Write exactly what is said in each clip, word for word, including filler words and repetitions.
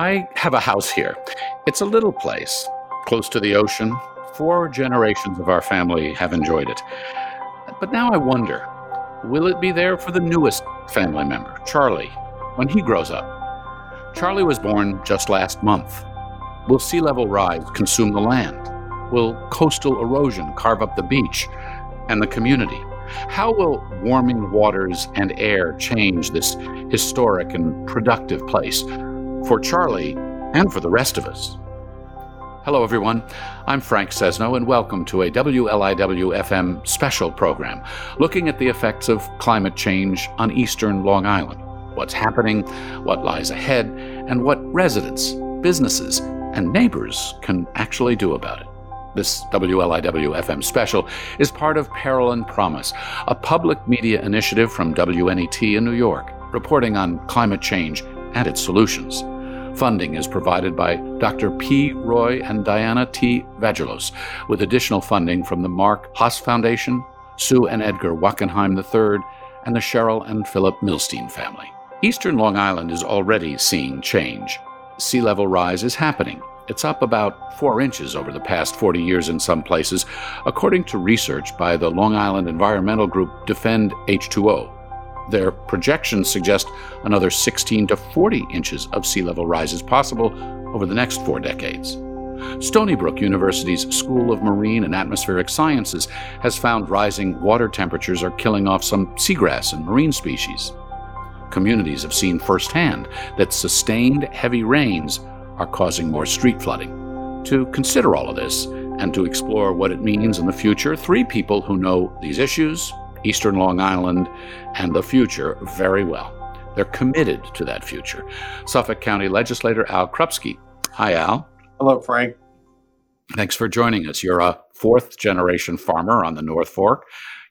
I have a house here. It's a little place, close to the ocean. Four generations of our family have enjoyed it. But now I wonder, will it be there for the newest family member, Charlie, when he grows up? Charlie was born just last month. Will sea level rise consume the land? Will coastal erosion carve up the beach and the community? How will warming waters and air change this historic and productive place for Charlie and for the rest of us? Hello, everyone. I'm Frank Sesno, and welcome to a W L I W F M special program looking at the effects of climate change on eastern Long Island, what's happening, what lies ahead, and what residents, businesses, and neighbors can actually do about it. This W L I W F M special is part of Peril and Promise, a public media initiative from W N E T in New York, reporting on climate change and its solutions. Funding is provided by Doctor P. Roy and Diana T. Vagelos, with additional funding from the Mark Haas Foundation, Sue and Edgar Wackenheim the third, and the Cheryl and Philip Milstein family. Eastern Long Island is already seeing change. Sea level rise is happening. It's up about four inches over the past forty years in some places, according to research by the Long Island environmental group Defend H two O. Their projections suggest another sixteen to forty inches of sea level rise is possible over the next four decades. Stony Brook University's School of Marine and Atmospheric Sciences has found rising water temperatures are killing off some seagrass and marine species. Communities have seen firsthand that sustained heavy rains are causing more street flooding. To consider all of this and to explore what it means in the future, three people who know these issues, Eastern Long Island, and the future very well. They're committed to that future. Suffolk County Legislator Al Krupski. Hi, Al. Hello, Frank. Thanks for joining us. You're a fourth-generation farmer on the North Fork.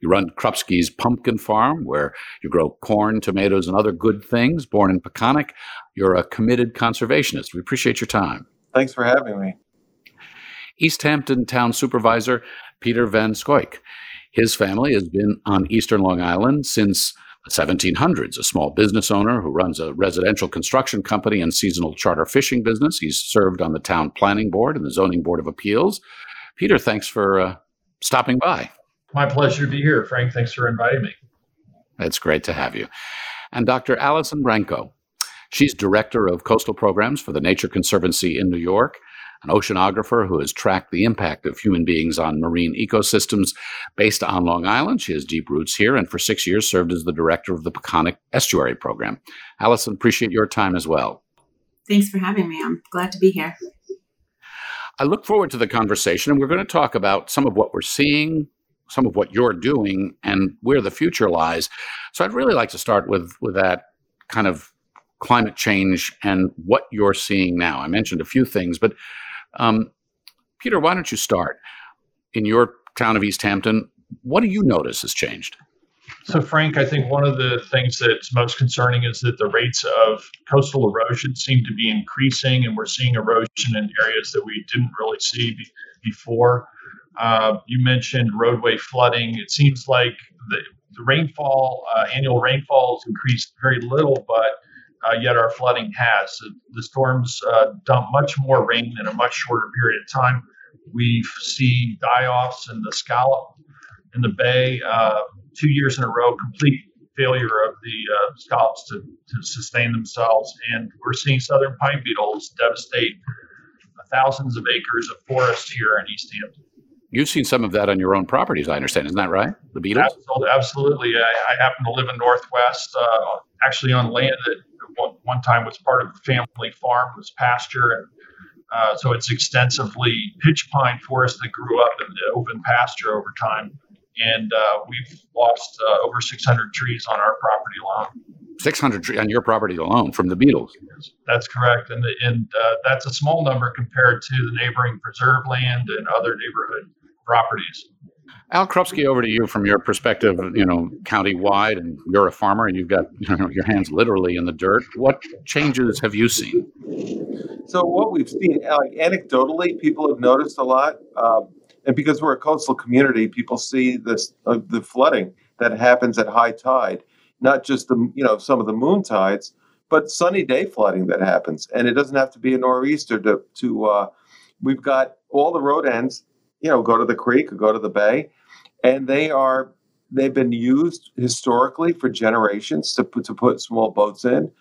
You run Krupski's Pumpkin Farm, where you grow corn, tomatoes, and other good things. Born in Peconic, you're a committed conservationist. We appreciate your time. Thanks for having me. East Hampton Town Supervisor Peter Van Scoyoc. His family has been on Eastern Long Island since the seventeen hundreds, a small business owner who runs a residential construction company and seasonal charter fishing business. He's served on the town planning board and the zoning board of appeals. Peter, thanks for uh, stopping by. My pleasure to be here, Frank. Thanks for inviting me. It's great to have you. And Doctor Allison Branco. She's director of coastal programs for the Nature Conservancy in New York, an oceanographer who has tracked the impact of human beings on marine ecosystems. Based on Long Island, she has deep roots here and for six years served as the director of the Peconic Estuary Program. Allison, appreciate your time as well. Thanks for having me. I'm glad to be here. I look forward to the conversation, and we're going to talk about some of what we're seeing, some of what you're doing, and where the future lies. So I'd really like to start with, with that kind of climate change and what you're seeing now. I mentioned a few things, but Um, Peter, why don't you start? In your town of East Hampton, what do you notice has changed? So, Frank, I think one of the things that's most concerning is that the rates of coastal erosion seem to be increasing, and we're seeing erosion in areas that we didn't really see be- before. Uh, you mentioned roadway flooding. It seems like the, the rainfall, uh, annual rainfall has increased very little, but Uh, yet our flooding has. The storms uh, dump much more rain in a much shorter period of time. We see die-offs in the scallop in the bay. Uh, two years in a row, complete failure of the uh, scallops to, to sustain themselves. And we're seeing southern pine beetles devastate thousands of acres of forest here in East Hampton. You've seen some of that on your own properties, I understand. Isn't that right? The beetles? Absolutely. I, I happen to live in Northwest, uh, actually on land that One, one time was part of a family farm, was pasture. And uh, so it's extensively pitch pine forest that grew up in the open pasture over time. And uh, we've lost uh, over six hundred trees on our property alone. six hundred trees on your property alone from the beetles? That's correct. And, the, and uh, that's a small number compared to the neighboring preserve land and other neighborhood properties. Al Krupski, over to you from your perspective, you know, county-wide, and you're a farmer and you've got, you know, your hands literally in the dirt. What changes have you seen? So what we've seen, like anecdotally, people have noticed a lot. Um, and because we're a coastal community, people see this uh, the flooding that happens at high tide, not just the, you know, some of the moon tides, but sunny day flooding that happens. And it doesn't have to be a nor'easter to, to uh, we've got all the road ends, you know, go to the creek or go to the bay. And they are, they've been used historically for generations to put, to put small boats in,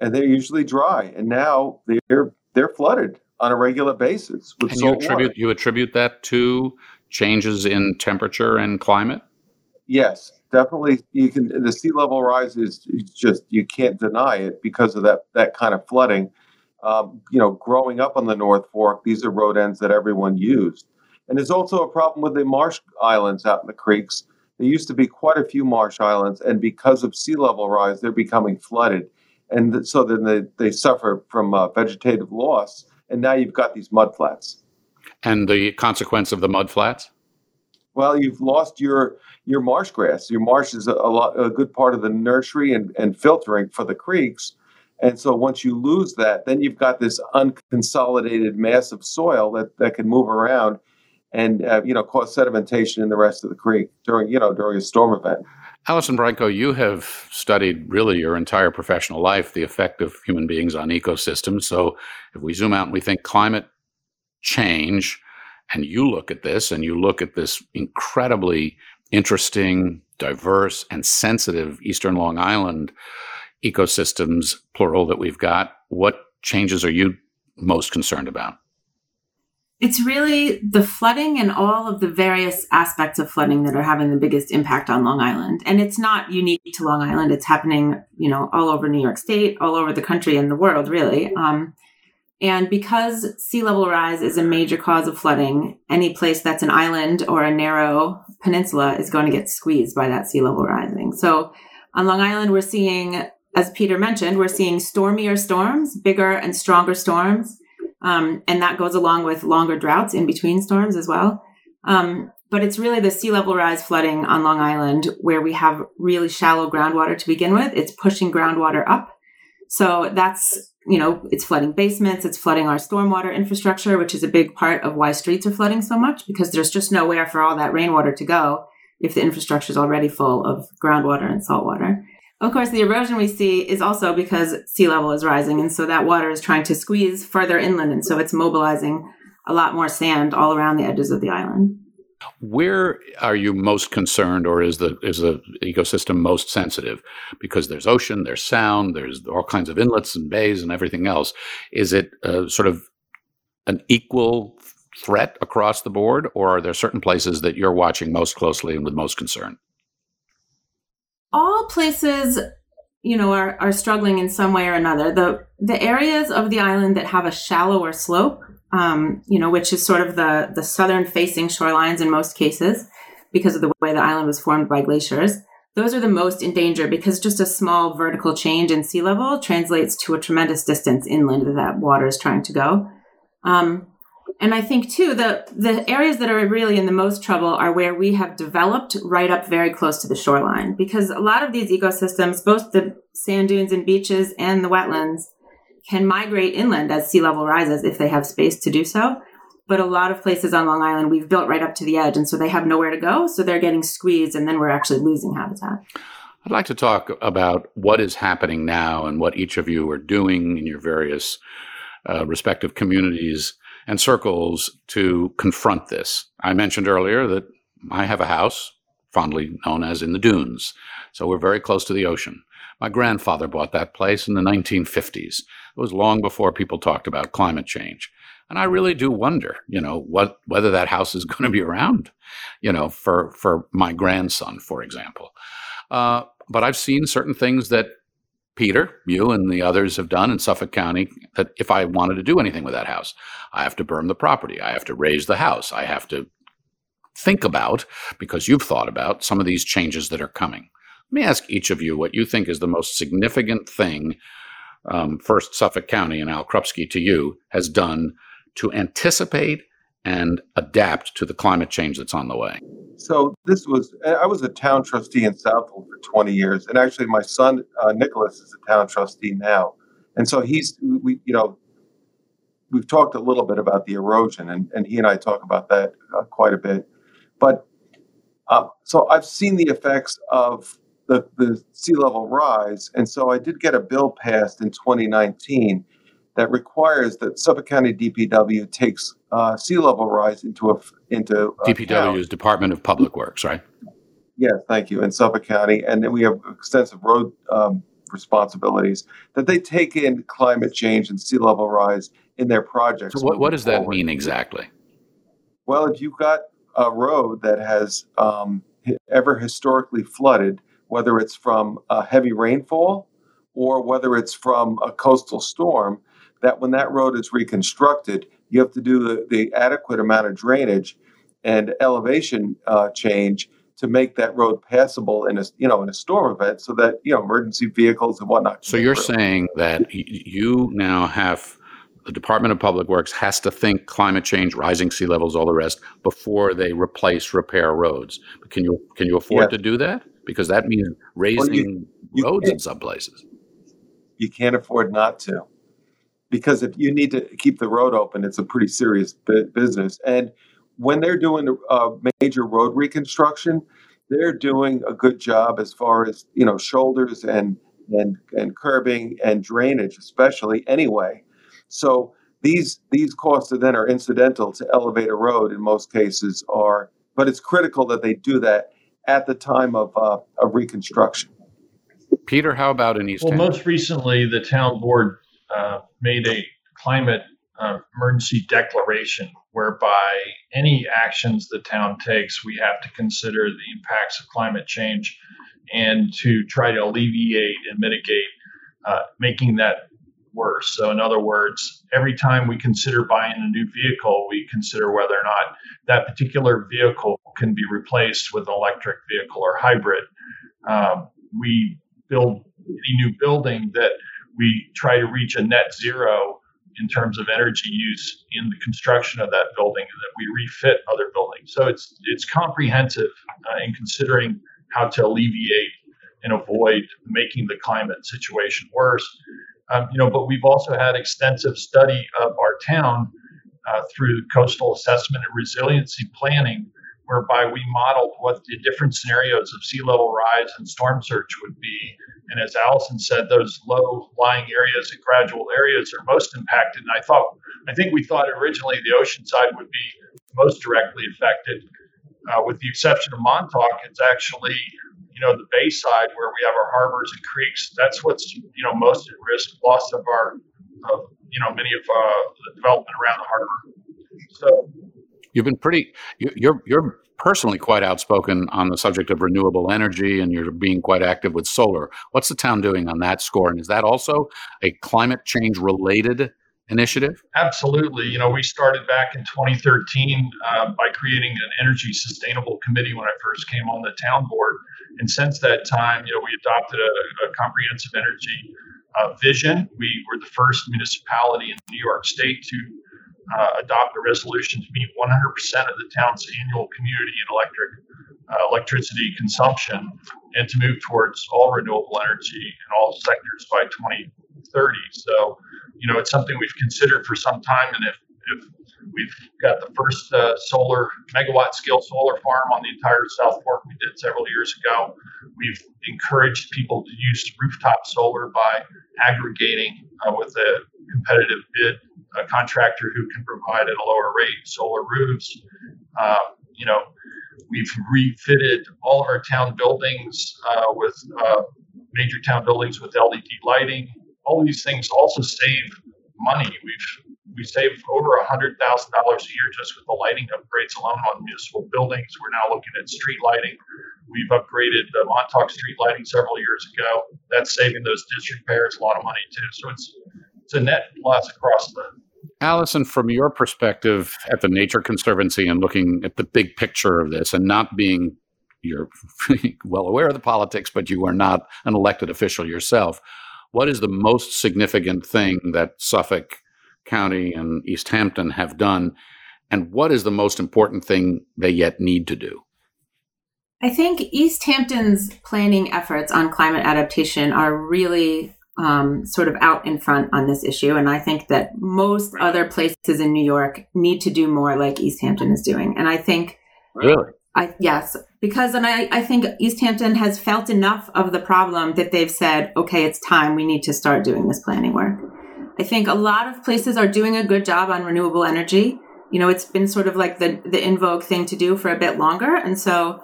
and they're usually dry. And now they're, they're flooded on a regular basis. With and you attribute, water. you attribute that to changes in temperature and climate? Yes, definitely. You can, the sea level rise is just, you can't deny it because of that, that kind of flooding. Um, you know, growing up on the North Fork, these are road ends that everyone used. And there's also a problem with the marsh islands out in the creeks. There used to be quite a few marsh islands, and because of sea level rise, they're becoming flooded. And th- so then they, they suffer from uh, vegetative loss, and now you've got these mudflats. And the consequence of the mudflats? Well, you've lost your your marsh grass. Your marsh is a, a, lot, a good part of the nursery and, and filtering for the creeks. And so once you lose that, then you've got this unconsolidated mass of soil that, that can move around and, uh, you know, cause sedimentation in the rest of the creek during, you know, during a storm event. Allison Branco, you have studied really your entire professional life, the effect of human beings on ecosystems. So if we zoom out and we think climate change, and you look at this and you look at this incredibly interesting, diverse, and sensitive Eastern Long Island ecosystems, plural, that we've got, what changes are you most concerned about? It's really the flooding and all of the various aspects of flooding that are having the biggest impact on Long Island. And it's not unique to Long Island. It's happening, you know, all over New York State, all over the country and the world, really. Um, and because sea level rise is a major cause of flooding, any place that's an island or a narrow peninsula is going to get squeezed by that sea level rising. So on Long Island, we're seeing, as Peter mentioned, we're seeing stormier storms, bigger and stronger storms. Um, and that goes along with longer droughts in between storms as well. Um, but it's really the sea level rise flooding on Long Island where we have really shallow groundwater to begin with. It's pushing groundwater up. So that's, you know, it's flooding basements. It's flooding our stormwater infrastructure, which is a big part of why streets are flooding so much, because there's just nowhere for all that rainwater to go if the infrastructure is already full of groundwater and saltwater. Of course, the erosion we see is also because sea level is rising, and so that water is trying to squeeze further inland, and so it's mobilizing a lot more sand all around the edges of the island. Where are you most concerned, or is the is the ecosystem most sensitive? Because there's ocean, there's sound, there's all kinds of inlets and bays and everything else. Is it uh, sort of an equal threat across the board, or are there certain places that you're watching most closely and with most concern? All places, you know, are, are struggling in some way or another. The the areas of the island that have a shallower slope, um, you know, which is sort of the, the southern facing shorelines in most cases, because of the way the island was formed by glaciers, those are the most in danger because just a small vertical change in sea level translates to a tremendous distance inland that, that water is trying to go. Um, And I think, too, the, the areas that are really in the most trouble are where we have developed right up very close to the shoreline, because a lot of these ecosystems, both the sand dunes and beaches and the wetlands, can migrate inland as sea level rises if they have space to do so. But a lot of places on Long Island, we've built right up to the edge, and so they have nowhere to go, so they're getting squeezed, and then we're actually losing habitat. I'd like to talk about what is happening now and what each of you are doing in your various uh, respective communities and circles to confront this. I mentioned earlier that I have a house, fondly known as In the Dunes, so we're very close to the ocean. My grandfather bought that place in the nineteen fifties. It was long before people talked about climate change. And I really do wonder, you know, what whether that house is going to be around, you know, for, for my grandson, for example. Uh, but I've seen certain things that Peter, you and the others have done in Suffolk County, that if I wanted to do anything with that house, I have to berm the property. I have to raise the house. I have to think about, because you've thought about, some of these changes that are coming. Let me ask each of you what you think is the most significant thing, um, first Suffolk County and Al Krupski to you, has done to anticipate and adapt to the climate change that's on the way. So this was, I was a town trustee in Southold for twenty years. And actually my son, uh, Nicholas, is a town trustee now. And so he's, we, you know, we've talked a little bit about the erosion and, and he and I talk about that uh, quite a bit. But um, so I've seen the effects of the, the sea level rise. And so I did get a bill passed in twenty nineteen that requires that Suffolk County D P W takes uh, sea level rise into a into a D P W county. Is Department of Public Works, right? Yes, thank you. In Suffolk County, and then we have extensive road um, responsibilities that they take in climate change and sea level rise in their projects. So what, what does forward. that mean exactly? Well, if you've got a road that has um, ever historically flooded, whether it's from uh, heavy rainfall or whether it's from a coastal storm, that when that road is reconstructed, you have to do the, the adequate amount of drainage and elevation uh, change to make that road passable in a, you know, in a storm event, so that, you know, emergency vehicles and whatnot. So you're saying that you now have the Department of Public Works has to think climate change, rising sea levels, all the rest before they replace, repair roads. Can you can you afford yeah. to do that? Because that means raising well, you, you roads in some places. You can't afford not to, because if you need to keep the road open, it's a pretty serious bu- business. And when they're doing uh, major road reconstruction, they're doing a good job as far as, you know, shoulders and and and curbing and drainage, especially anyway. So these these costs are then are incidental to elevate a road in most cases, are, but it's critical that they do that at the time of uh, of reconstruction. Peter, how about in East Hampton? Well, most recently, the town board uh, made a climate uh, emergency declaration, whereby any actions the town takes, we have to consider the impacts of climate change and to try to alleviate and mitigate uh, making that worse. So in other words, every time we consider buying a new vehicle, we consider whether or not that particular vehicle can be replaced with an electric vehicle or hybrid. Um, we build any new building that we try to reach a net zero in terms of energy use in the construction of that building, and that we refit other buildings. So it's it's comprehensive uh, in considering how to alleviate and avoid making the climate situation worse. Um, you know, but we've also had extensive study of our town uh, through coastal assessment and resiliency planning, whereby we modeled what the different scenarios of sea level rise and storm surge would be. And as Allison said, those low-lying areas and gradual areas are most impacted. And I thought, I think we thought originally the ocean side would be most directly affected. Uh, with the exception of Montauk, it's actually, you know, the bay side where we have our harbors and creeks. That's what's, you know, most at risk, loss of our, of, you know, many of uh, the development around the harbor. So. You've been pretty, you're you're personally quite outspoken on the subject of renewable energy, and you're being quite active with solar. What's the town doing on that score? And is that also a climate change related initiative? Absolutely. You know, we started back in twenty thirteen uh, by creating an energy sustainable committee when I first came on the town board. And since that time, you know, we adopted a, a comprehensive energy uh, vision. We were the first municipality in New York State to Uh, adopt a resolution to meet one hundred percent of the town's annual community and electric uh, electricity consumption, and to move towards all renewable energy in all sectors by twenty thirty. So, you know, it's something we've considered for some time. And if, if we've got the first uh, solar megawatt scale solar farm on the entire South Fork, we did several years ago. We've encouraged people to use rooftop solar by aggregating uh, with a competitive bid, a contractor who can provide at a lower rate solar roofs. Uh, you know, we've refitted all of our town buildings uh, with uh, major town buildings with L E D lighting. All these things also save money. We've we saved over one hundred thousand dollars a year just with the lighting upgrades alone on municipal buildings. We're now looking at street lighting. We've upgraded the Montauk street lighting several years ago. That's saving those district payers a lot of money too. So it's it's a net plus across the. Allison, from your perspective at the Nature Conservancy and looking at the big picture of this, and not being, you're well aware of the politics, but you are not an elected official yourself, what is the most significant thing that Suffolk County and East Hampton have done, and what is the most important thing they yet need to do? I think East Hampton's planning efforts on climate adaptation are really Um, sort of out in front on this issue. And I think that most other places in New York need to do more like East Hampton is doing. And I think really? I, yes, because and I, I think East Hampton has felt enough of the problem that they've said, okay, it's time. We need to start doing this planning work. I think a lot of places are doing a good job on renewable energy. You know, it's been sort of like the, the in vogue thing to do for a bit longer. And so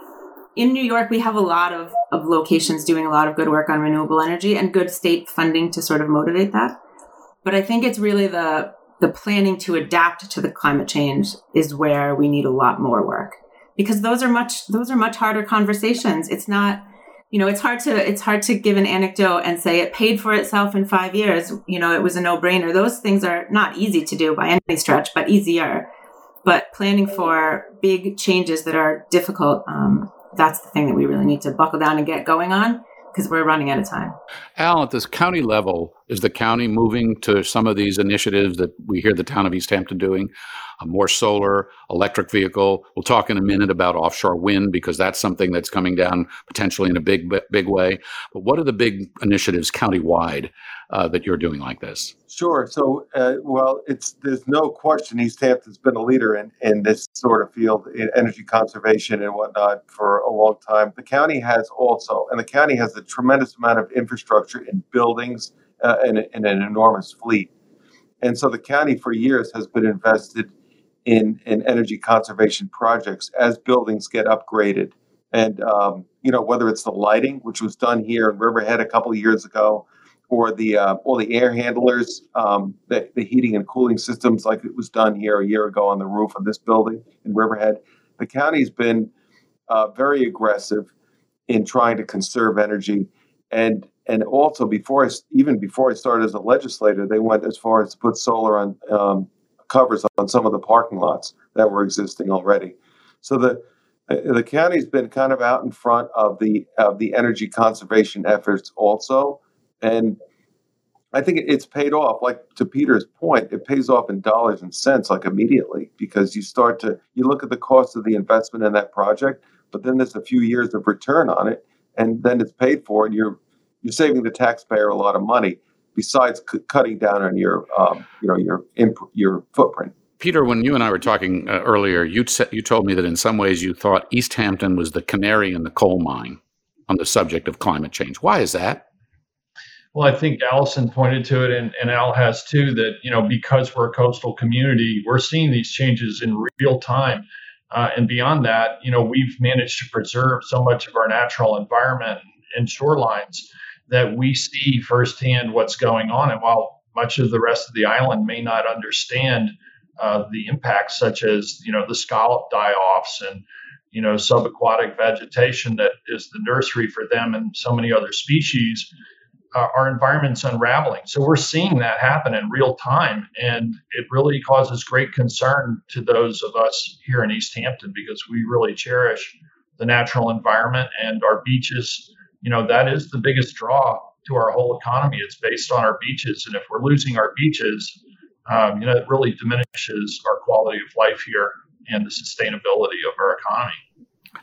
in New York, we have a lot of, of locations doing a lot of good work on renewable energy and good state funding to sort of motivate that. But I think it's really the the planning to adapt to the climate change is where we need a lot more work, because those are much those are much harder conversations. It's not, you know, it's hard to it's hard to give an anecdote and say it paid for itself in five years. You know, it was a no-brainer. Those things are not easy to do by any stretch, but easier. But planning for big changes that are difficult, um, that's the thing that we really need to buckle down and get going on, because we're running out of time. Al, at this county level, is the county moving to some of these initiatives that we hear the town of East Hampton doing? Uh, more solar, electric vehicle. We'll talk in a minute about offshore wind, because that's something that's coming down potentially in a big, big way. But what are the big initiatives countywide uh, that you're doing like this? Sure. So, uh, well, it's there's no question East Hampton's been a leader in, in this sort of field, in energy conservation and whatnot, for a long time. The county has also, and the county has a tremendous amount of infrastructure in buildings uh, and, and an enormous fleet. And so the county for years has been invested in, in energy conservation projects as buildings get upgraded. And, um, you know, whether it's the lighting, which was done here in Riverhead a couple of years ago, or the uh, or the air handlers, um, the, the heating and cooling systems, like it was done here a year ago on the roof of this building in Riverhead. The county's been uh, very aggressive in trying to conserve energy. And and also, before I, even before I started as a legislator, they went as far as to put solar on um, covers on some of the parking lots that were existing already. So the the county's been kind of out in front of the of the energy conservation efforts also. And I think it's paid off. Like, to Peter's point, it pays off in dollars and cents, like immediately, because you start to, you look at the cost of the investment in that project, but then there's a few years of return on it, and then it's paid for, and you're you're saving the taxpayer a lot of money, besides c- cutting down on your, um, you know, your imp- your footprint. Peter, when you and I were talking uh, earlier, you t- you told me that in some ways you thought East Hampton was the canary in the coal mine on the subject of climate change. Why is that? Well, I think Allison pointed to it, and, and Al has too, that, you know, because we're a coastal community, we're seeing these changes in real time. Uh, and beyond that, you know, we've managed to preserve so much of our natural environment and shorelines that we see firsthand what's going on. And while much of the rest of the island may not understand uh, the impacts, such as, you know, the scallop die-offs and, you know, subaquatic vegetation that is the nursery for them and so many other species, Uh, our environment's unraveling. So we're seeing that happen in real time. And it really causes great concern to those of us here in East Hampton, because we really cherish the natural environment and our beaches. You know, that is the biggest draw to our whole economy. It's based on our beaches. And if we're losing our beaches, um, you know, it really diminishes our quality of life here and the sustainability of our economy.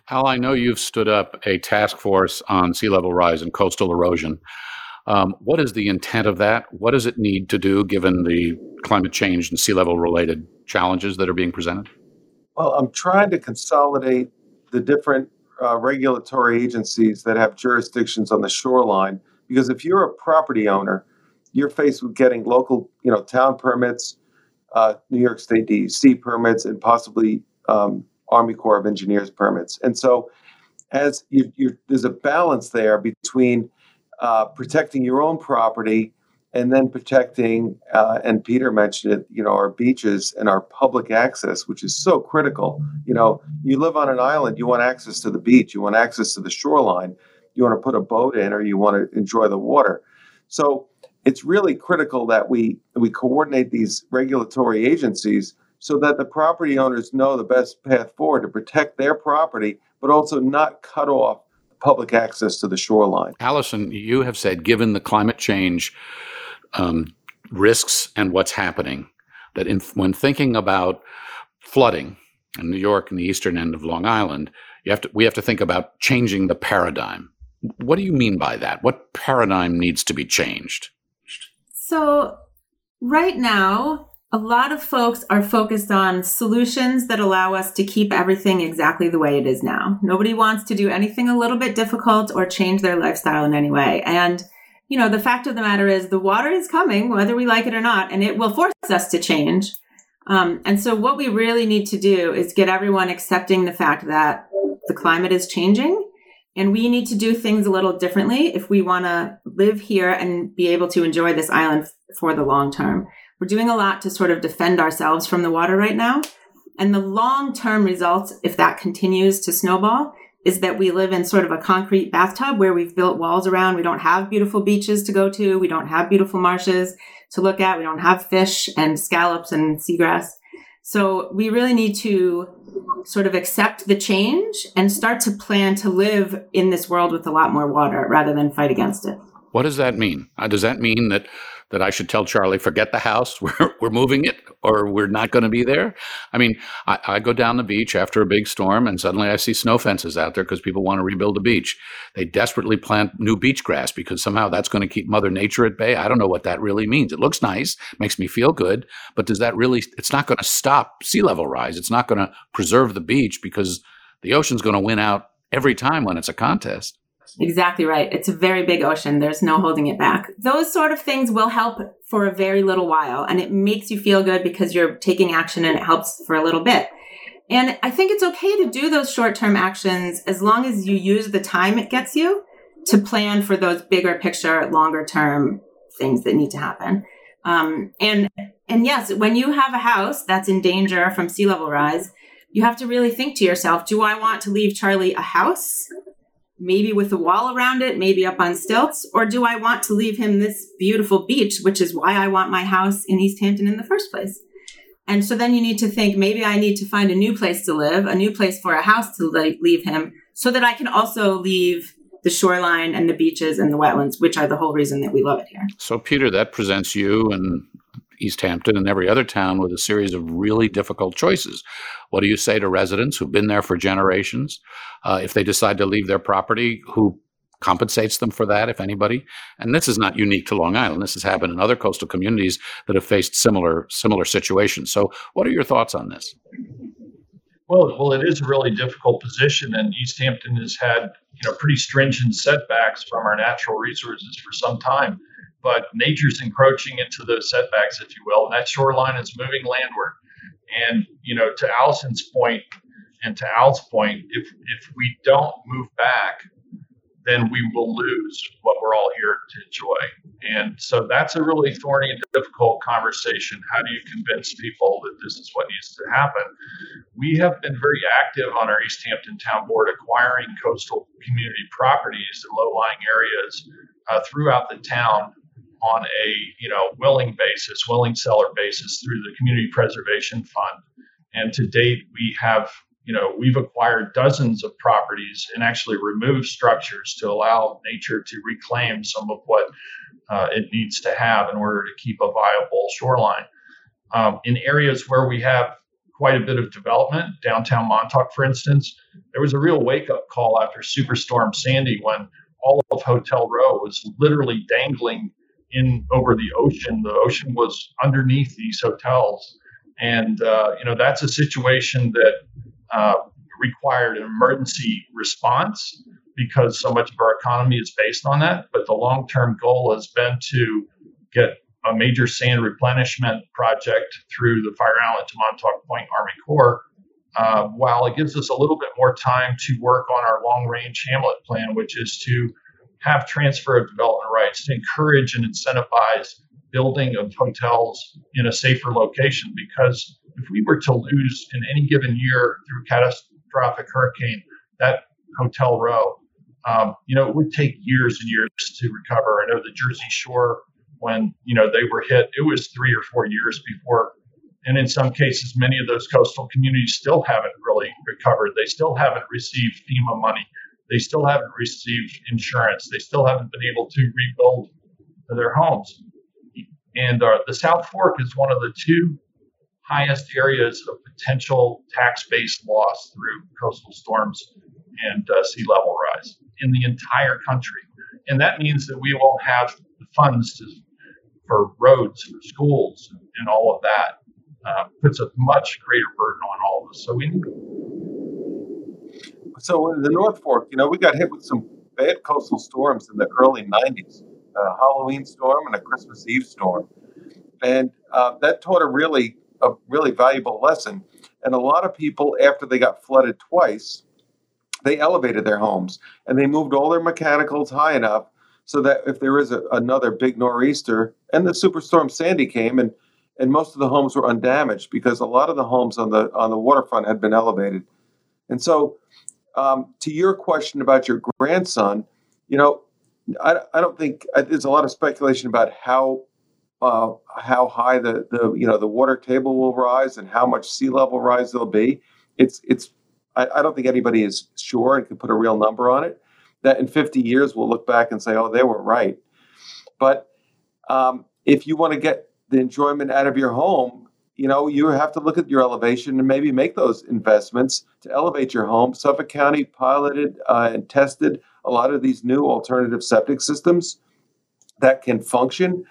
Al, I know you've stood up a task force on sea level rise and coastal erosion. Um, what is the intent of that? What does it need to do, given the climate change and sea level related challenges that are being presented? Well, I'm trying to consolidate the different uh, regulatory agencies that have jurisdictions on the shoreline, because if you're a property owner, you're faced with getting local, you know, town permits, uh, New York State D E C permits, and possibly um, Army Corps of Engineers permits. And so, as you, you, there's a balance there between Uh, protecting your own property, and then protecting, uh, and Peter mentioned it, you know, our beaches and our public access, which is so critical. You know, you live on an island, you want access to the beach, you want access to the shoreline, you want to put a boat in, or you want to enjoy the water. So it's really critical that we, we coordinate these regulatory agencies so that the property owners know the best path forward to protect their property, but also not cut off public access to the shoreline. Allison, you have said, given the climate change um, risks and what's happening, that in, when thinking about flooding in New York and the eastern end of Long Island, you have to, we have to think about changing the paradigm. What do you mean by that? What paradigm needs to be changed? So right now, a lot of folks are focused on solutions that allow us to keep everything exactly the way it is now. Nobody wants to do anything a little bit difficult or change their lifestyle in any way. And, you know, the fact of the matter is the water is coming, whether we like it or not, and it will force us to change. Um, and so what we really need to do is get everyone accepting the fact that the climate is changing and we need to do things a little differently if we want to live here and be able to enjoy this island f- for the long term. We're doing a lot to sort of defend ourselves from the water right now. And the long-term result, if that continues to snowball, is that we live in sort of a concrete bathtub where we've built walls around. We don't have beautiful beaches to go to. We don't have beautiful marshes to look at. We don't have fish and scallops and seagrass. So we really need to sort of accept the change and start to plan to live in this world with a lot more water rather than fight against it. What does that mean? Uh, does that mean that that I should tell Charlie, forget the house, we're, we're moving it, or we're not going to be there? I mean, I, I go down the beach after a big storm, and suddenly I see snow fences out there because people want to rebuild the beach. They desperately plant new beach grass because somehow that's going to keep Mother Nature at bay. I don't know what that really means. It looks nice, makes me feel good, but does that really, it's not going to stop sea level rise. It's not going to preserve the beach because the ocean's going to win out every time when it's a contest. Exactly right. It's a very big ocean. There's no holding it back. Those sort of things will help for a very little while, and it makes you feel good because you're taking action and it helps for a little bit. And I think it's okay to do those short-term actions as long as you use the time it gets you to plan for those bigger picture, longer-term things that need to happen. Um, and and yes, when you have a house that's in danger from sea level rise, you have to really think to yourself, do I want to leave Charlie a house? Maybe with a wall around it, maybe up on stilts, or do I want to leave him this beautiful beach, which is why I want my house in East Hampton in the first place? And so then you need to think, maybe I need to find a new place to live, a new place for a house to leave him, so that I can also leave the shoreline and the beaches and the wetlands, which are the whole reason that we love it here. So, Peter, that presents you and East Hampton and every other town with a series of really difficult choices. What do you say to residents who've been there for generations? Uh, if they decide to leave their property, who compensates them for that, if anybody? And this is not unique to Long Island. This has happened in other coastal communities that have faced similar similar situations. So what are your thoughts on this? Well, well, it is a really difficult position, and East Hampton has had, you know, pretty stringent setbacks from our natural resources for some time. But nature's encroaching into those setbacks, if you will, and that shoreline is moving landward. And, you know, to Allison's point and to Al's point, if if we don't move back, then we will lose what we're all here to enjoy. And so that's a really thorny and difficult conversation. How do you convince people that this is what needs to happen? We have been very active on our East Hampton Town Board acquiring coastal community properties in low-lying areas uh, throughout the town, on a, you know, willing basis, willing seller basis through the Community Preservation Fund. And to date, we have, you know, we've acquired dozens of properties and actually removed structures to allow nature to reclaim some of what uh, it needs to have in order to keep a viable shoreline. Um, in areas where we have quite a bit of development, downtown Montauk, for instance, there was a real wake-up call after Superstorm Sandy when all of Hotel Row was literally dangling in over the ocean. The ocean was underneath these hotels. And, uh, you know, that's a situation that uh, required an emergency response because so much of our economy is based on that. But the long-term goal has been to get a major sand replenishment project through the Fire Island to Montauk Point Army Corps, uh, while it gives us a little bit more time to work on our long-range hamlet plan, which is to have transfer of development rights to encourage and incentivize building of hotels in a safer location. Because if we were to lose in any given year through catastrophic hurricane, that Hotel Row, um, you know, it would take years and years to recover. I know the Jersey Shore, when, you know, they were hit, it was three or four years before. And in some cases, many of those coastal communities still haven't really recovered. They still haven't received FEMA money. They still haven't received insurance. They still haven't been able to rebuild their homes. And uh, the South Fork is one of the two highest areas of potential tax-based loss through coastal storms and uh, sea level rise in the entire country. And that means that we won't have the funds to, for roads, for schools, and all of that. uh, puts a much greater burden on all of us. So we need them. So in the North Fork, you know, we got hit with some bad coastal storms in the early nineties, a Halloween storm and a Christmas Eve storm. And uh, that taught a really, a really valuable lesson. And a lot of people, after they got flooded twice, they elevated their homes and they moved all their mechanicals high enough so that if there is a, another big nor'easter, and the Superstorm Sandy came, and, and most of the homes were undamaged because a lot of the homes on the on the waterfront had been elevated. And so um, to your question about your grandson, you know, I, I don't think I, there's a lot of speculation about how uh, how high the, the you know the water table will rise and how much sea level rise there'll be. It's it's I, I don't think anybody is sure and can put a real number on it. That in fifty years, we'll look back and say, oh, they were right. But um, if you want to get the enjoyment out of your home, you know, you have to look at your elevation and maybe make those investments to elevate your home. Suffolk County piloted uh, and tested a lot of these new alternative septic systems that can function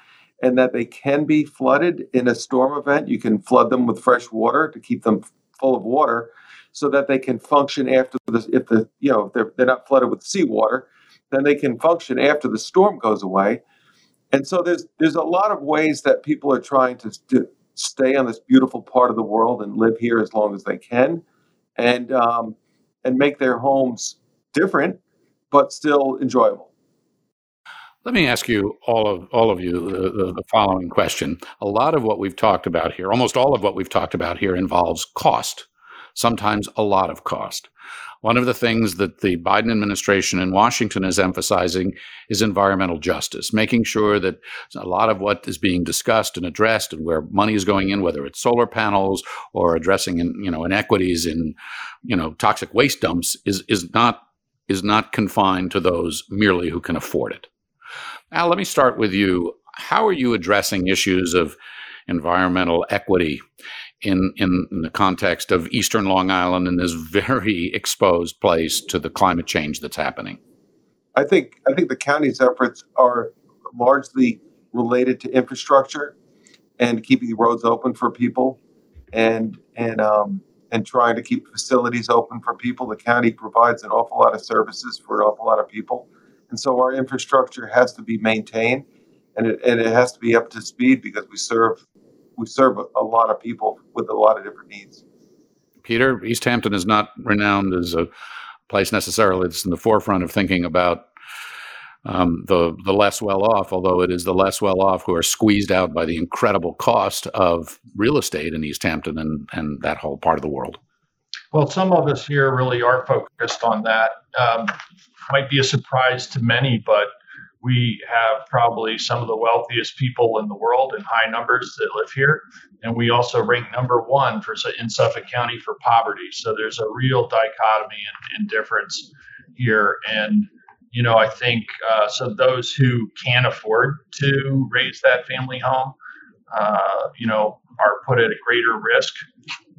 and that they can be flooded in a storm event. You can flood them with fresh water to keep them full of water, so that they can function after the, if the, you know, if they're, they're not flooded with seawater, then they can function after the storm goes away. And so there's there's a lot of ways that people are trying to, to stay on this beautiful part of the world and live here as long as they can, and um, and make their homes different but still enjoyable. Let me ask you, all of all of you, the, the, the following question. A lot of what we've talked about here, almost all of what we've talked about here, involves cost. Sometimes a lot of cost. One of the things that the Biden administration in Washington is emphasizing is environmental justice, making sure that a lot of what is being discussed and addressed and where money is going in, whether it's solar panels or addressing in, you know, inequities in, you know, toxic waste dumps, is is not is not confined to those merely who can afford it. Al, let me start with you. How are you addressing issues of environmental equity In, in the context of Eastern Long Island and this very exposed place to the climate change that's happening? I think I think the county's efforts are largely related to infrastructure and keeping the roads open for people, and and um, and trying to keep facilities open for people. The county provides an awful lot of services for an awful lot of people, and so our infrastructure has to be maintained, and it, and it has to be up to speed because we serve. We serve a lot of people with a lot of different needs. Peter, East Hampton is not renowned as a place necessarily that's in the forefront of thinking about um, the the less well-off, although it is the less well-off who are squeezed out by the incredible cost of real estate in East Hampton and, and that whole part of the world. Well, some of us here really are focused on that. Um, might be a surprise to many, but we have probably some of the wealthiest people in the world in high numbers that live here. And we also rank number one for in Suffolk County for poverty. So there's a real dichotomy and, and difference here. And, you know, I think uh, so those who can afford to raise that family home, uh, you know, are put at a greater risk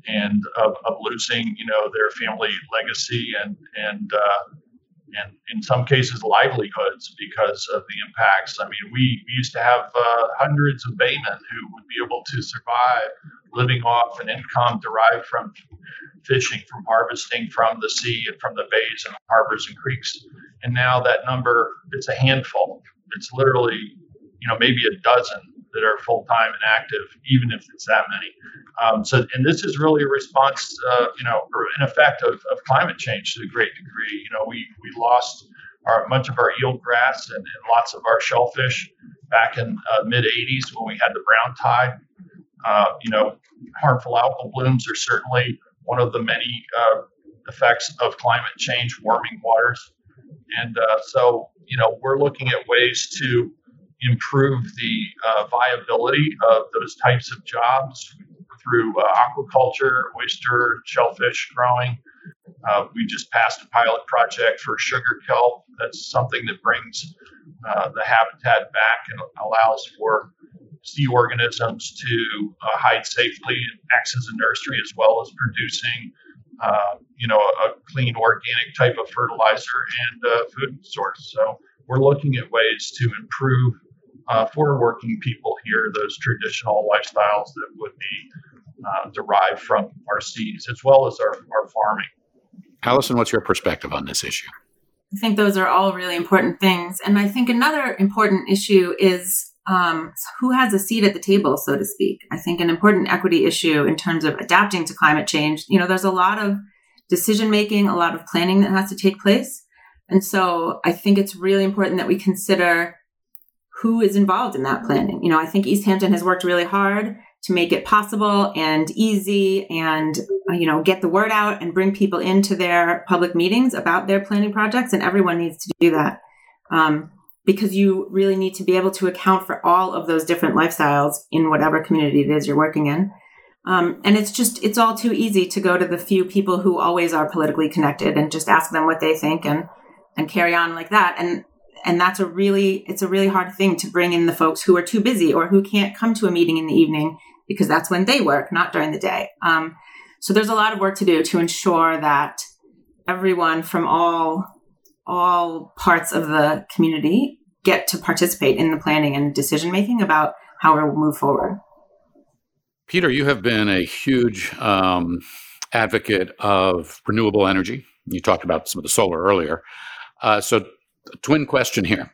and of, of losing, you know, their family legacy and, and, uh, and in some cases livelihoods because of the impacts. I mean, we, we used to have uh, hundreds of baymen who would be able to survive living off an income derived from fishing, from harvesting from the sea and from the bays and harbors and creeks. And now that number, it's a handful. It's literally, you know, maybe a dozen that are full-time and active, even if it's that many. Um, so, and this is really a response, uh, you know, or an effect of, of climate change to a great degree. You know, we, we lost our, much of our eelgrass and, and lots of our shellfish back in uh, mid eighties when we had the brown tide. Uh, you know, harmful algal blooms are certainly one of the many uh, effects of climate change, warming waters. And uh, so, you know, we're looking at ways to improve the uh, viability of those types of jobs through uh, aquaculture, oyster, shellfish growing. Uh, we just passed a pilot project for sugar kelp. That's something that brings uh, the habitat back and allows for sea organisms to uh, hide safely and acts as a nursery, as well as producing uh, you know, a clean organic type of fertilizer and uh, food source. So we're looking at ways to improve Uh, for working people here, those traditional lifestyles that would be uh, derive from our seas, as well as our, our farming. Allison, what's your perspective on this issue? I think those are all really important things. And I think another important issue is um, who has a seat at the table, so to speak. I think an important equity issue in terms of adapting to climate change, you know, there's a lot of decision-making, a lot of planning that has to take place. And so I think it's really important that we consider who is involved in that planning. You know, I think East Hampton has worked really hard to make it possible and easy and, you know, get the word out and bring people into their public meetings about their planning projects. And everyone needs to do that um, because you really need to be able to account for all of those different lifestyles in whatever community it is you're working in. Um, and it's just, it's all too easy to go to the few people who always are politically connected and just ask them what they think and, and carry on like that. And, and that's a really, it's a really hard thing to bring in the folks who are too busy or who can't come to a meeting in the evening because that's when they work, not during the day. Um, so there's a lot of work to do to ensure that everyone from all, all parts of the community get to participate in the planning and decision-making about how we'll move forward. Peter, you have been a huge um, advocate of renewable energy. You talked about some of the solar earlier. Uh, so twin question here.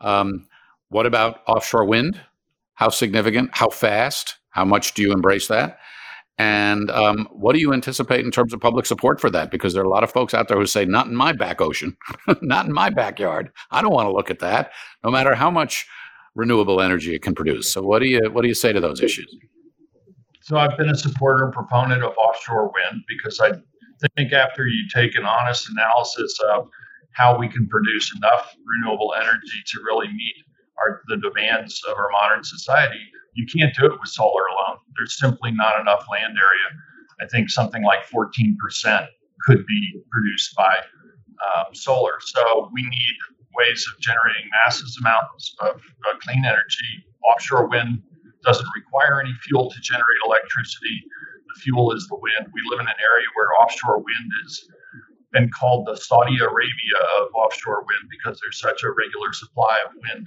Um, what about offshore wind? How significant? How fast? How much do you embrace that? And um, what do you anticipate in terms of public support for that? Because there are a lot of folks out there who say, not in my back ocean, not in my backyard. I don't want to look at that, no matter how much renewable energy it can produce. So what do you what do you say to those issues? So I've been a supporter and proponent of offshore wind because I think after you take an honest analysis of how we can produce enough renewable energy to really meet our, the demands of our modern society, you can't do it with solar alone. There's simply not enough land area. I think something like fourteen percent could be produced by um, solar. So we need ways of generating massive amounts of uh, clean energy. Offshore wind doesn't require any fuel to generate electricity. The fuel is the wind. We live in an area where offshore wind has been called the Saudi Arabia of offshore wind because there's such a regular supply of wind.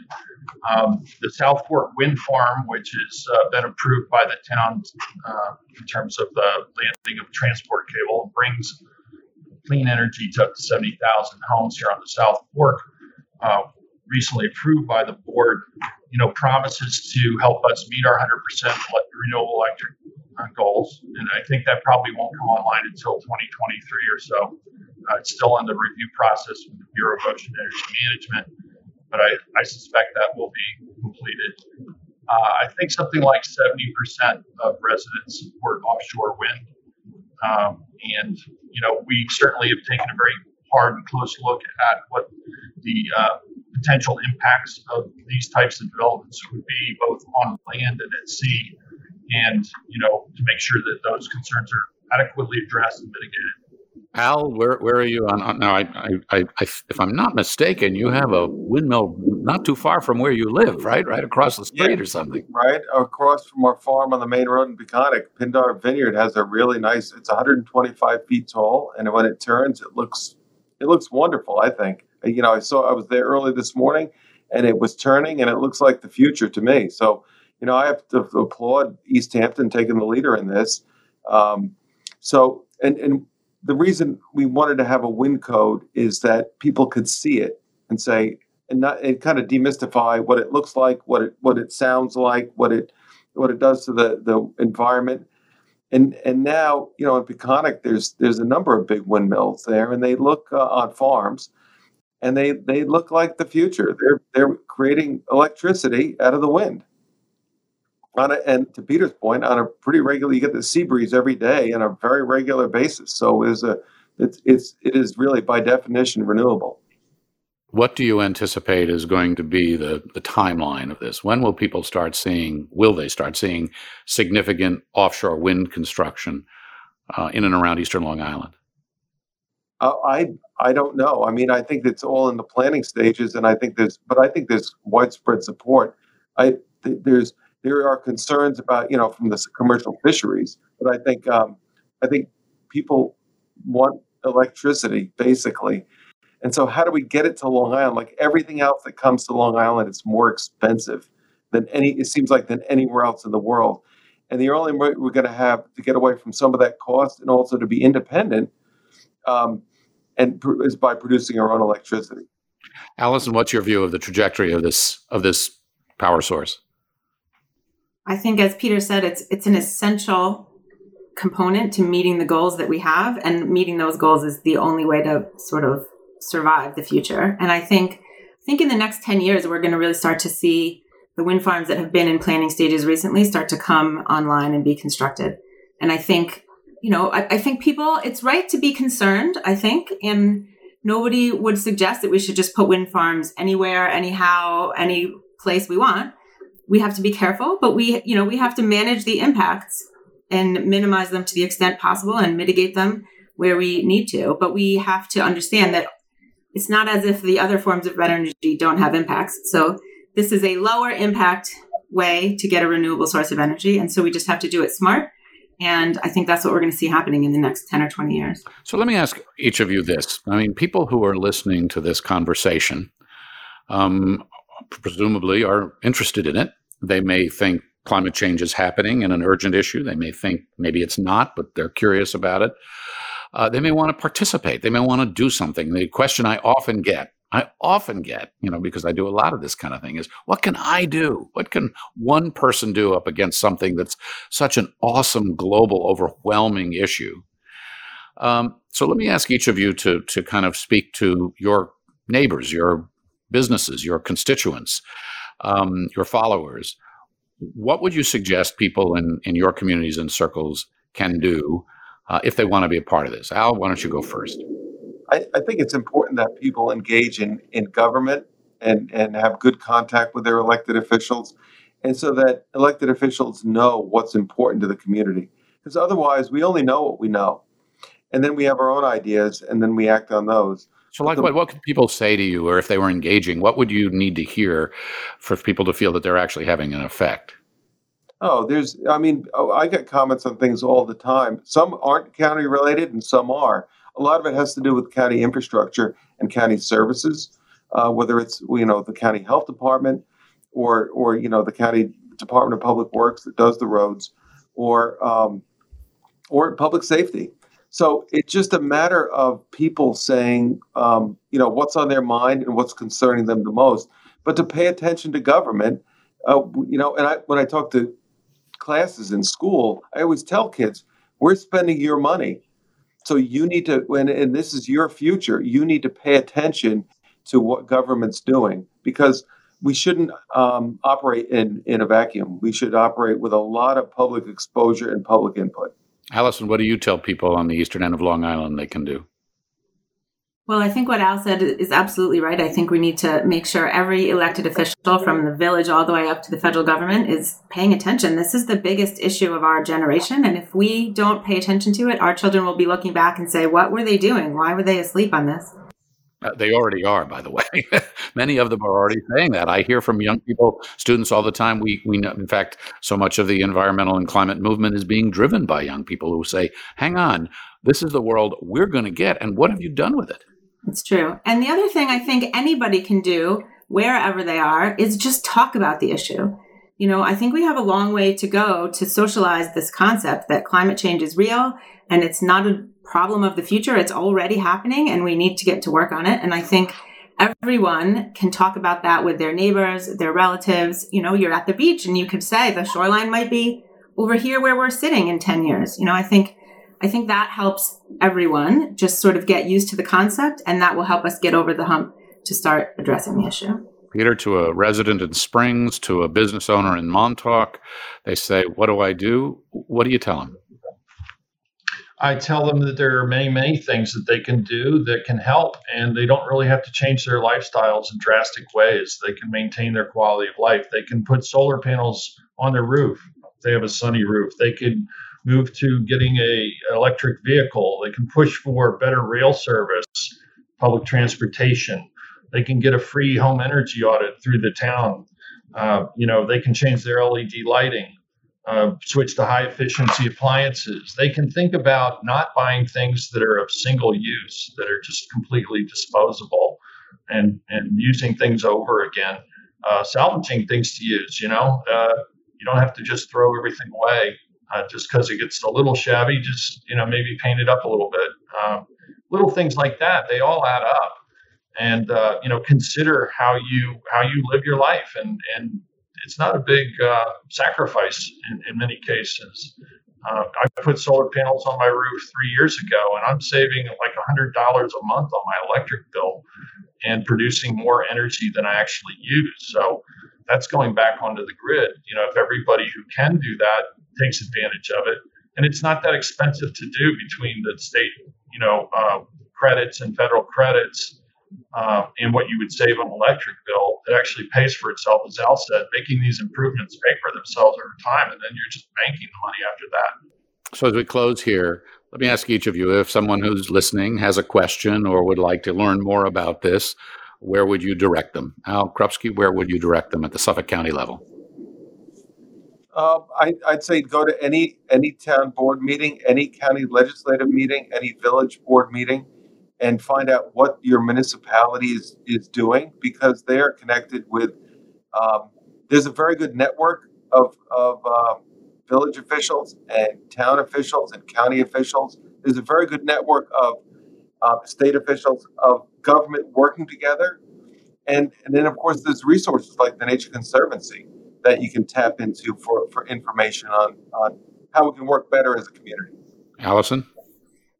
Um, the South Fork Wind Farm, which has uh, been approved by the town uh, in terms of the landing of transport cable, brings clean energy to up to seventy thousand homes here on the South Fork. Uh, recently approved by the board, you know, promises to help us meet our one hundred percent renewable electric goals. And I think that probably won't come online until twenty twenty-three or so. Uh, it's still in the review process with the Bureau of Ocean Energy Management, but I, I suspect that will be completed. Uh, I think something like seventy percent of residents support offshore wind. Um, and, you know, we certainly have taken a very hard and close look at what the uh, potential impacts of these types of developments would be both on land and at sea, and, you know, to make sure that those concerns are adequately addressed and mitigated. Al, where where are you on? on now, I, I, I, I, if I'm not mistaken, you have a windmill not too far from where you live, right? Right across the street yeah, or something. Right across from our farm on the main road in Peconic. Pindar Vineyard has a really nice. It's one hundred twenty-five feet tall, and when it turns, it looks it looks wonderful. I think. You know, I saw I was there early this morning, and it was turning, and it looks like the future to me. So, you know, I have to applaud East Hampton taking the leader in this. Um, so, and and the reason we wanted to have a wind code is that people could see it and say, and not and kind of demystify what it looks like, what it what it sounds like, what it what it does to the the environment. And and now, you know, in Peconic, there's there's a number of big windmills there, and they look uh, on farms. And they, they look like the future. They're they're creating electricity out of the wind. On a, and to Peter's point, on a pretty regular, you get the sea breeze every day on a very regular basis. So it is a it's it's it is really by definition renewable. What do you anticipate is going to be the, the timeline of this? When will people start seeing? Will they start seeing significant offshore wind construction uh, in and around Eastern Long Island? Uh, I I don't know. I mean, I think it's all in the planning stages, and I think there's, but I think there's widespread support. I th- there's there are concerns about, you know, from the commercial fisheries, but I think um, I think people want electricity basically, and so how do we get it to Long Island? Like everything else that comes to Long Island, it's more expensive than any. It seems like than anywhere else in the world, And the only way we're going to have to get away from some of that cost and also to be independent um, and pr- is by producing our own electricity. Allison, what's your view of the trajectory of this of this power source? I think, as Peter said, it's it's an essential component to meeting the goals that we have, and meeting those goals is the only way to sort of survive the future. And I think, I think in the next ten years, we're going to really start to see the wind farms that have been in planning stages recently start to come online and be constructed. And I think, you know, I, I think people, it's right to be concerned, I think, and nobody would suggest that we should just put wind farms anywhere, anyhow, any place we want. We have to be careful, but we, you know, we have to manage the impacts and minimize them to the extent possible and mitigate them where we need to. But we have to understand that it's not as if the other forms of red energy don't have impacts. So this is a lower impact way to get a renewable source of energy. And so we just have to do it smart. And I think that's what we're going to see happening in the next ten or twenty years. So let me ask each of you this. I mean, people who are listening to this conversation um, presumably are interested in it. They may think climate change is happening and an urgent issue. They may think maybe it's not, but they're curious about it. Uh, they may want to participate. They may want to do something. The question I often get, I often get, you know, because I do a lot of this kind of thing, is what can I do? What can one person do up against something that's such an awesome, global, overwhelming issue? Um, so let me ask each of you to to kind of speak to your neighbors, your businesses, your constituents, um, your followers. What would you suggest people in, in your communities and circles can do uh, if they want to be a part of this? Al, why don't you go first? I, I think it's important that people engage in, in government and, and have good contact with their elected officials, and so that elected officials know what's important to the community. Because otherwise, we only know what we know. And then we have our own ideas, and then we act on those. So like what, what could people say to you, or if they were engaging, what would you need to hear for people to feel that they're actually having an effect? Oh, there's, I mean, oh, I get comments on things all the time. Some aren't county related and some are. A lot of it has to do with county infrastructure and county services, uh, whether it's, you know, the county health department or, or, you know, the county department of public works that does the roads or, um, or public safety. So it's just a matter of people saying, um, you know, what's on their mind and what's concerning them the most, but to pay attention to government, uh, you know, and I, when I talk to classes in school, I always tell kids, we're spending your money. So you need to, and, and this is your future, you need to pay attention to what government's doing, because we shouldn't um, operate in, in a vacuum. We should operate with a lot of public exposure and public input. Allison, what do you tell people on the eastern end of Long Island they can do? Well, I think what Al said is absolutely right. I think we need to make sure every elected official from the village all the way up to the federal government is paying attention. This is the biggest issue of our generation. And if we don't pay attention to it, our children will be looking back and say, what were they doing? Why were they asleep on this? Uh, they already are, by the way. Many of them are already saying that. I hear from young people, students all the time. We, we know, in fact, so much of the environmental and climate movement is being driven by young people who say, hang on, this is the world we're going to get. And what have you done with it? It's true. And the other thing I think anybody can do, wherever they are, is just talk about the issue. You know, I think we have a long way to go to socialize this concept that climate change is real and it's not a problem of the future. It's already happening and we need to get to work on it. And I think everyone can talk about that with their neighbors, their relatives. You know, you're at the beach and you could say the shoreline might be over here where we're sitting in ten years. You know, I think I think that helps everyone just sort of get used to the concept, and that will help us get over the hump to start addressing the issue. Peter, to a resident in Springs, to a business owner in Montauk, they say, what do I do? What do you tell them? I tell them that there are many, many things that they can do that can help, and they don't really have to change their lifestyles in drastic ways. They can maintain their quality of life. They can put solar panels on their roof if they have a sunny roof. They can move to getting a electric vehicle. They can push for better rail service, public transportation. They can get a free home energy audit through the town. Uh, you know, they can change their L E D lighting. Uh, switch to high efficiency appliances. They can think about not buying things that are of single use, that are just completely disposable, and, and using things over again, uh, salvaging things to use. You know, uh, you don't have to just throw everything away uh, just because it gets a little shabby. Just, you know, maybe paint it up a little bit. Um, little things like that, they all add up. And, uh, you know, consider how you how you live your life. And, and it's not a big uh, sacrifice in, in many cases. Uh, I put solar panels on my roof three years ago, and I'm saving like one hundred dollars a month on my electric bill and producing more energy than I actually use. So that's going back onto the grid. You know, if everybody who can do that takes advantage of it, and it's not that expensive to do between the state, you know, uh, credits and federal credits uh, and what you would save on electric bill, it actually pays for itself. As Al said, making these improvements pay for themselves over time, and then you're just banking the money after that. So as we close here, let me ask each of you, if someone who's listening has a question or would like to learn more about this, where would you direct them? Al Krupski, where would you direct them at the Suffolk County level? Uh, I, I'd say go to any any town board meeting, any county legislative meeting, any village board meeting, and find out what your municipality is, is doing, because they are connected with, um, there's a very good network of, of uh, village officials and town officials and county officials. There's a very good network of uh, state officials, of government working together. And, and then, of course, there's resources like the Nature Conservancy that you can tap into for, for information on, on how we can work better as a community. Allison?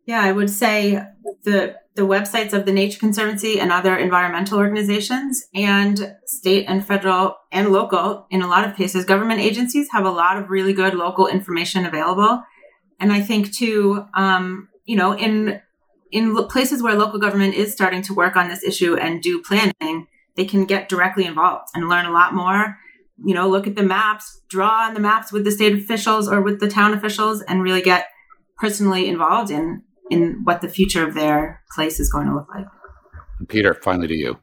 Yeah, I would say the the websites of the Nature Conservancy and other environmental organizations, and state and federal and local, in a lot of cases, government agencies have a lot of really good local information available. And I think too, um, you know, in in places where local government is starting to work on this issue and do planning, they can get directly involved and learn a lot more. You know, look at the maps, draw on the maps with the state officials or with the town officials, and really get personally involved in, in what the future of their place is going to look like. Peter, finally to you.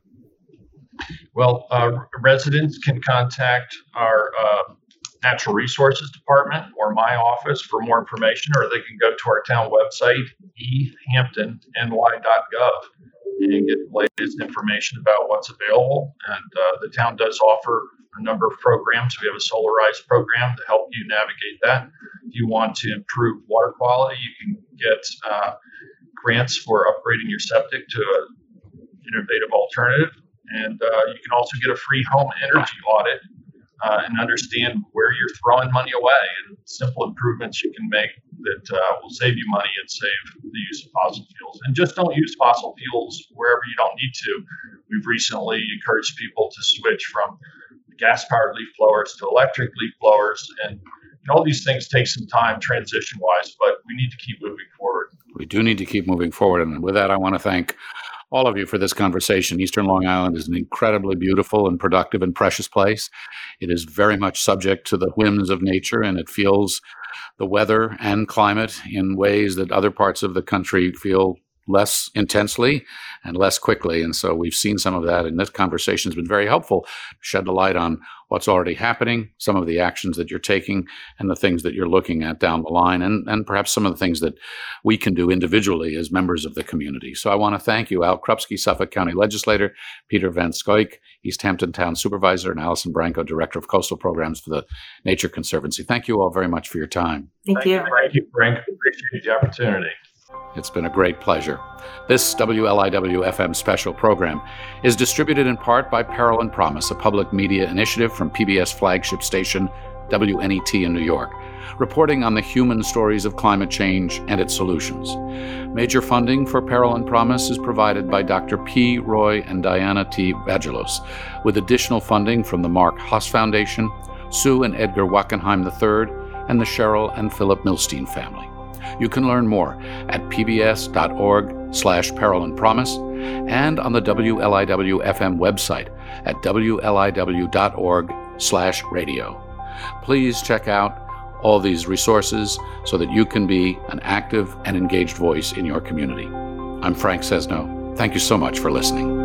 Well, uh, residents can contact our uh, Natural Resources Department or my office for more information, or they can go to our town website, e hampton n y dot gov, and get the latest information about what's available. And uh, the town does offer a number of programs. We have a solarized program to help you navigate that. If you want to improve water quality, you can get uh, grants for upgrading your septic to an innovative alternative. And uh, you can also get a free home energy audit uh, and understand where you're throwing money away and simple improvements you can make that uh, will save you money and save the use of fossil fuels. And just don't use fossil fuels wherever you don't need to. We've recently encouraged people to switch from gas-powered leaf blowers to electric leaf blowers, and all these things take some time transition-wise, but we need to keep moving forward. We do need to keep moving forward, and with that, I want to thank all of you for this conversation. Eastern Long Island is an incredibly beautiful and productive and precious place. It is very much subject to the whims of nature, and it feels the weather and climate in ways that other parts of the country feel less intensely and less quickly. And so we've seen some of that, and this conversation has been very helpful to shed the light on what's already happening, some of the actions that you're taking, and the things that you're looking at down the line, and, and perhaps some of the things that we can do individually as members of the community. So I want to thank you, Al Krupski, Suffolk County Legislator, Peter Van Scoyoc, East Hampton Town Supervisor, and Allison Branco, Director of Coastal Programs for the Nature Conservancy. Thank you all very much for your time. Thank, thank you. Thank you, Frank. Appreciate the opportunity. It's been a great pleasure. This W L I W F M special program is distributed in part by Peril and Promise, a public media initiative from P B S flagship station W N E T in New York, reporting on the human stories of climate change and its solutions. Major funding for Peril and Promise is provided by Doctor P. Roy and Diana T. Vagelos, with additional funding from the Mark Haas Foundation, Sue and Edgar Wackenheim the third, and the Cheryl and Philip Milstein family. You can learn more at pbs.org slash Peril and Promise and on the W L I W F M website at wliw.org slash radio. Please check out all these resources so that you can be an active and engaged voice in your community. I'm Frank Sesno. Thank you so much for listening.